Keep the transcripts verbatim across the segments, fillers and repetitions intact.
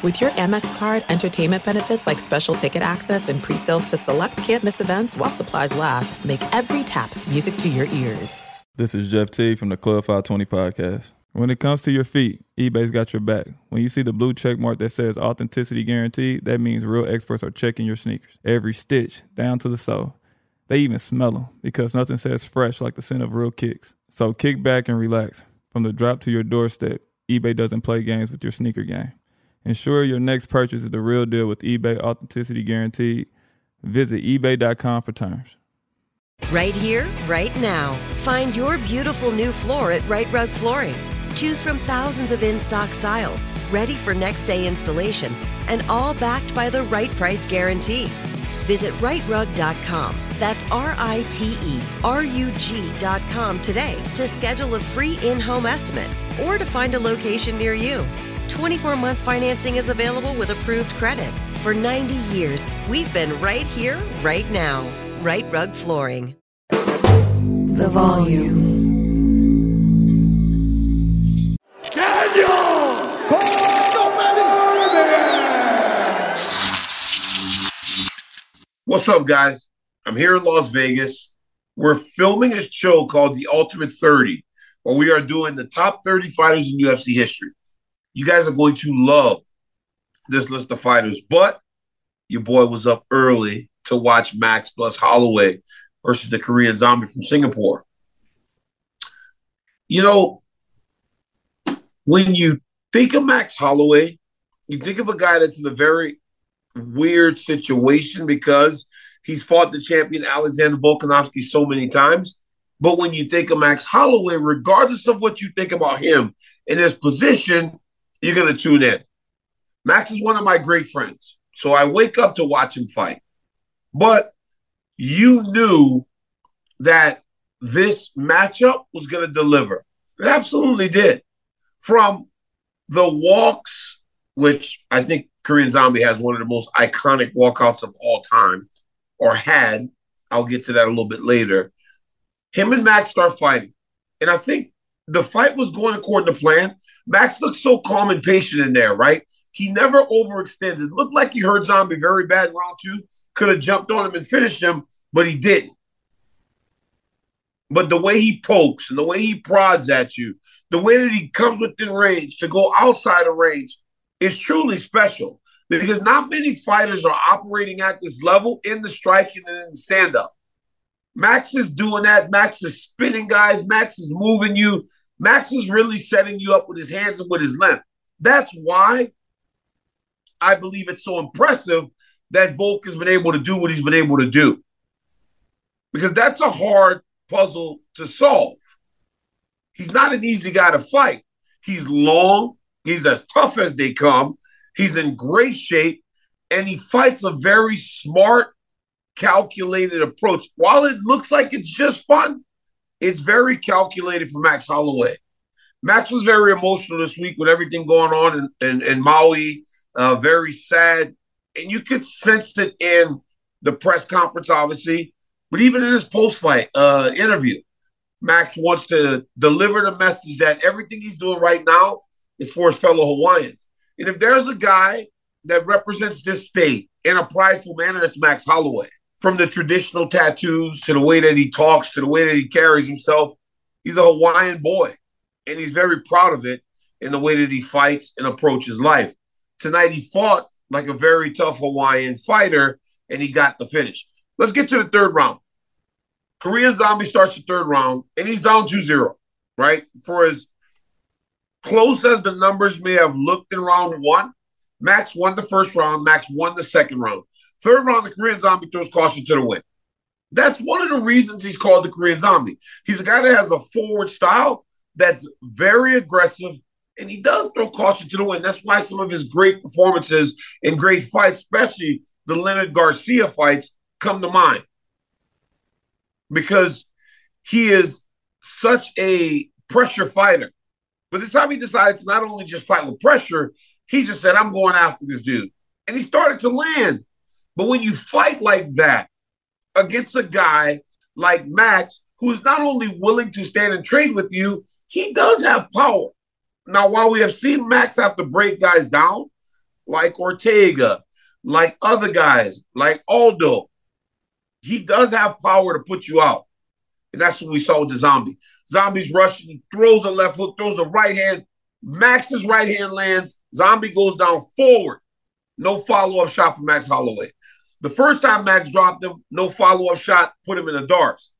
With your Amex card, entertainment benefits like special ticket access and pre-sales to select can't-miss events while supplies last make every tap music to your ears. This is Jeff T. from the Club five twenty podcast. When it comes to your feet, eBay's got your back. When you see the blue check mark that says authenticity guaranteed, that means real experts are checking your sneakers. Every stitch, down to the sole. They even smell them, because nothing says fresh like the scent of real kicks. So kick back and relax. From the drop to your doorstep, eBay doesn't play games with your sneaker game. Ensure your next purchase is the real deal with eBay Authenticity Guaranteed. Visit ebay dot com for terms. Right here, right now. Find your beautiful new floor at Right Rug Flooring. Choose from thousands of in-stock styles, ready for next day installation, and all backed by the right price guarantee. Visit right rug dot com. That's R I T E R U G dot com today to schedule a free in-home estimate or to find a location near you. twenty-four month financing is available with approved credit. For ninety years, we've been right here, right now. Right Rug Flooring. The volume. Daniel Cormier! What's up, guys? I'm here in Las Vegas. We're filming a show called The Ultimate thirty, where we are doing the top thirty fighters in U F C history. You guys are going to love this list of fighters, but your boy was up early to watch Max plus Holloway versus the Korean Zombie from Singapore. You know, when you think of Max Holloway, you think of a guy that's in a very weird situation because he's fought the champion Alexander Volkanovski so many times. But when you think of Max Holloway, regardless of what you think about him in his position, you're going to tune in. Max is one of my great friends, so I wake up to watch him fight. But you knew that this matchup was going to deliver. It absolutely did. From the walks, which I think Korean Zombie has one of the most iconic walkouts of all time, or had. I'll get to that a little bit later. Him and Max start fighting, and I think the fight was going according to plan. Max looked so calm and patient in there, right? He never overextended. It looked like he hurt Zombie very bad in round two. Could have jumped on him and finished him, but he didn't. But the way he pokes and the way he prods at you, the way that he comes within range to go outside of range is truly special, because not many fighters are operating at this level in the striking and in the stand-up. Max is doing that. Max is spinning guys. Max is moving you. Max is really setting you up with his hands and with his length. That's why I believe it's so impressive that Volk has been able to do what he's been able to do, because that's a hard puzzle to solve. He's not an easy guy to fight. He's long. He's as tough as they come. He's in great shape, and he fights a very smart, calculated approach. While it looks like it's just fun, it's very calculated for Max Holloway. Max was very emotional this week with everything going on in, in, in Maui, uh, very sad. And you could sense it in the press conference, obviously, but even in his post-fight uh, interview, Max wants to deliver the message that everything he's doing right now is for his fellow Hawaiians. And if there's a guy that represents this state in a prideful manner, it's Max Holloway. From the traditional tattoos to the way that he talks, to the way that he carries himself, he's a Hawaiian boy, and he's very proud of it in the way that he fights and approaches life. Tonight he fought like a very tough Hawaiian fighter, and he got the finish. Let's get to the third round. Korean Zombie starts the third round, and he's down two zero, right? For as close as the numbers may have looked in round one, Max won the first round. Max won the second round. Third round, the Korean Zombie throws caution to the wind. That's one of the reasons he's called the Korean Zombie. He's a guy that has a forward style that's very aggressive, and he does throw caution to the wind. That's why some of his great performances and great fights, especially the Leonard Garcia fights, come to mind, because he is such a pressure fighter. But this time he decided to not only just fight with pressure, he just said, I'm going after this dude. And he started to land. But when you fight like that against a guy like Max, who's not only willing to stand and trade with you, he does have power. Now, while we have seen Max have to break guys down, like Ortega, like other guys, like Aldo. He does have power to put you out. And that's what we saw with the Zombie. Zombie's rushing, throws a left hook, throws a right hand. Max's right hand lands. Zombie goes down forward. No follow-up shot for Max Holloway. The first time Max dropped him, no follow-up shot, put him in the darts.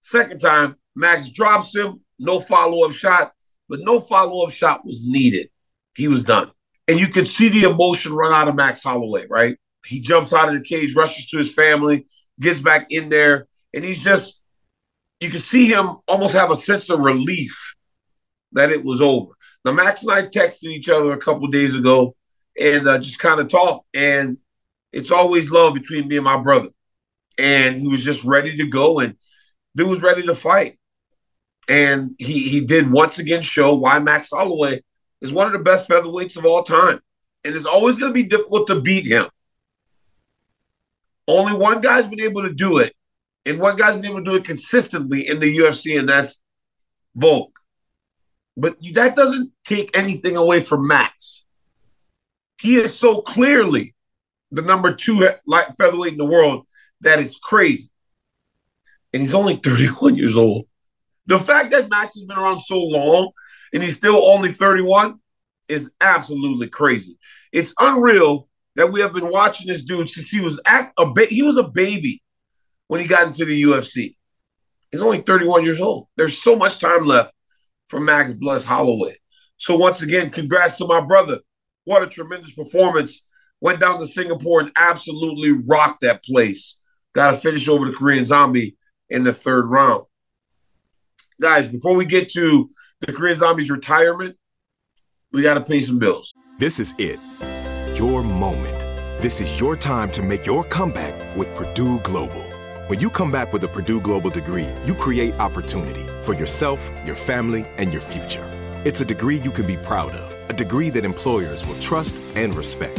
Second time, Max drops him, no follow-up shot, but no follow-up shot was needed. He was done. And you could see the emotion run out of Max Holloway, right? He jumps out of the cage, rushes to his family, gets back in there, and he's just, you can see him almost have a sense of relief that it was over. Now, Max and I texted each other a couple days ago and uh, just kind of talked, and it's always love between me and my brother. And he was just ready to go, and dude was ready to fight. And he he did once again show why Max Holloway is one of the best featherweights of all time. And it's always going to be difficult to beat him. Only one guy's been able to do it, and one guy's been able to do it consistently in the U F C, and that's Volk. But that doesn't take anything away from Max. He is so clearly the number two light featherweight in the world that it's crazy. And he's only thirty-one years old. The fact that Max has been around so long and he's still only thirty-one is absolutely crazy. It's unreal that we have been watching this dude since he was at a ba- he was a baby when he got into the U F C. He's only thirty-one years old. There's so much time left for Max Bless Holloway. So once again, congrats to my brother. What a tremendous performance. Went down to Singapore and absolutely rocked that place. Got a finish over the Korean Zombie in the third round. Guys, before we get to the Korean Zombie's retirement, we got to pay some bills. This is it, your moment. This is your time to make your comeback with Purdue Global. When you come back with a Purdue Global degree, you create opportunity for yourself, your family, and your future. It's a degree you can be proud of, a degree that employers will trust and respect.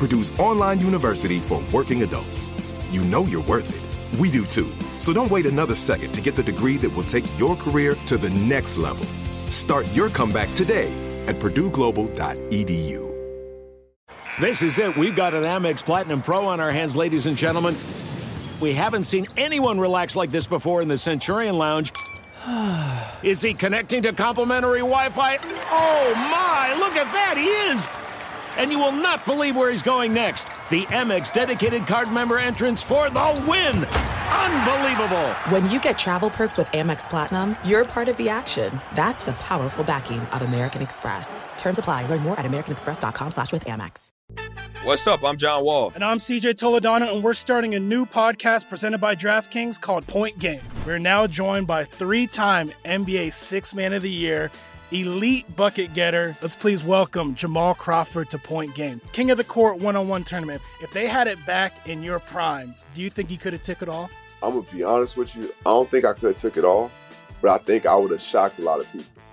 Purdue's online university for working adults. You know you're worth it. We do too. So don't wait another second to get the degree that will take your career to the next level. Start your comeback today at purdue global dot e d u. This is it. We've got an Amex Platinum Pro on our hands, ladies and gentlemen. We haven't seen anyone relax like this before in the Centurion Lounge. Is he connecting to complimentary Wi-Fi? Oh, my. Look at that. He is. And you will not believe where he's going next. The Amex dedicated card member entrance for the win. Unbelievable. When you get travel perks with Amex Platinum, you're part of the action. That's the powerful backing of American Express. Terms apply. Learn more at american express dot com slash with Amex. What's up? I'm John Wall. And I'm C J Toledano, and we're starting a new podcast presented by DraftKings called Point Game. We're now joined by three-time N B A Sixth Man of the Year, elite bucket getter. Let's please welcome Jamal Crawford to Point Game. King of the Court one-on-one tournament. If they had it back in your prime, do you think you could have took it all? I'm going to be honest with you. I don't think I could have took it all, but I think I would have shocked a lot of people.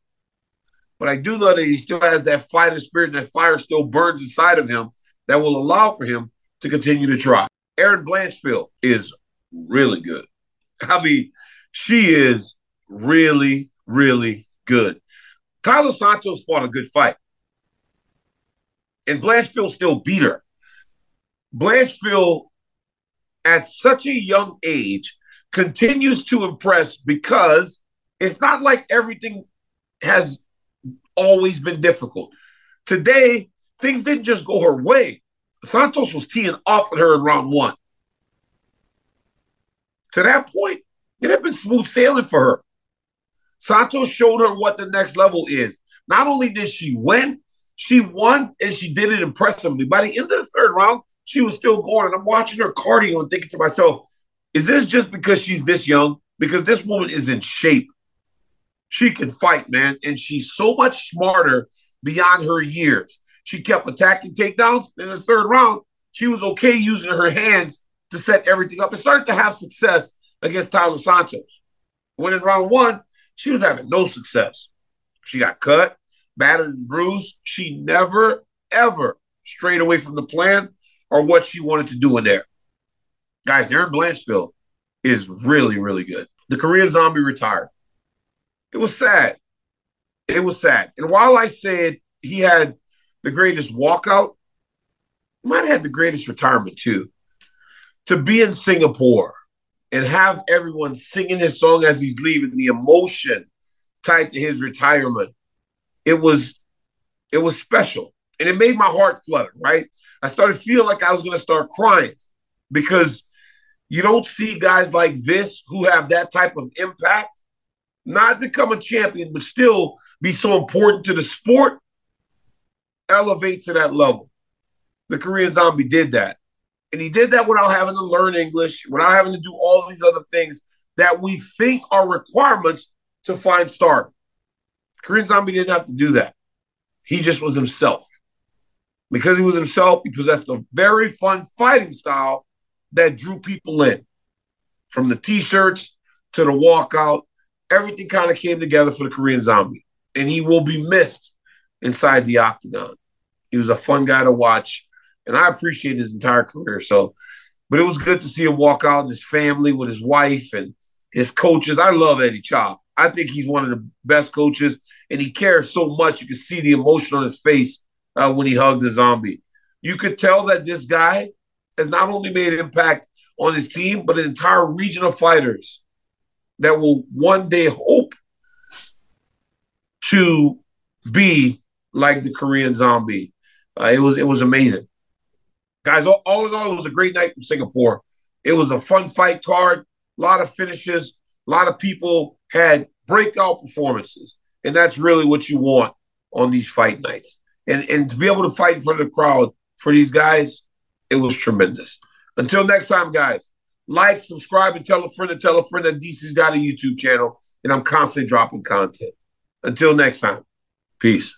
But I do know that he still has that fighter spirit, and that fire still burns inside of him that will allow for him to continue to try. Erin Blanchfield is really good. I mean, she is really, really good. Taila Santos fought a good fight. And Blanchfield still beat her. Blanchfield, at such a young age, continues to impress because it's not like everything has always been difficult. Today, things didn't just go her way. Santos was teeing off at her in round one. To that point, it had been smooth sailing for her. Santos showed her what the next level is. Not only did she win, she won, and she did it impressively. By the end of the third round, she was still going, and I'm watching her cardio and thinking to myself, is this just because she's this young? Because this woman is in shape. She can fight, man, and she's so much smarter beyond her years. She kept attacking takedowns. In the third round, she was okay using her hands to set everything up and started to have success against Taila Santos. When in round one, she was having no success. She got cut, battered and bruised. She never, ever strayed away from the plan or what she wanted to do in there. Guys, Erin Blanchfield is really, really good. The Korean Zombie retired. It was sad. It was sad. And while I said he had the greatest walkout, he might have had the greatest retirement too. To be in Singapore and have everyone singing his song as he's leaving, the emotion tied to his retirement, it was, it was special. And it made my heart flutter, right? I started feeling like I was going to start crying because you don't see guys like this who have that type of impact not become a champion but still be so important to the sport, elevate to that level. The Korean Zombie did that. And he did that without having to learn English, without having to do all these other things that we think are requirements to find stardom. Korean Zombie didn't have to do that. He just was himself. Because he was himself, he possessed a very fun fighting style that drew people in. From the T-shirts to the walkout, everything kind of came together for the Korean Zombie. And he will be missed inside the octagon. He was a fun guy to watch, and I appreciate his entire career. So, but it was good to see him walk out and his family with his wife and his coaches. I love Eddie Chow. I think he's one of the best coaches, and he cares so much. You can see the emotion on his face Uh, when he hugged the Zombie. You could tell that this guy has not only made an impact on his team, but an entire region of fighters that will one day hope to be like the Korean Zombie. Uh, it was it was amazing. Guys, all, all in all, it was a great night from Singapore. It was a fun fight card, a lot of finishes, a lot of people had breakout performances, and that's really what you want on these fight nights. And, and to be able to fight in front of the crowd for these guys, it was tremendous. Until next time, guys, like, subscribe, and tell a friend to tell a friend that D C's got a YouTube channel, and I'm constantly dropping content. Until next time, peace.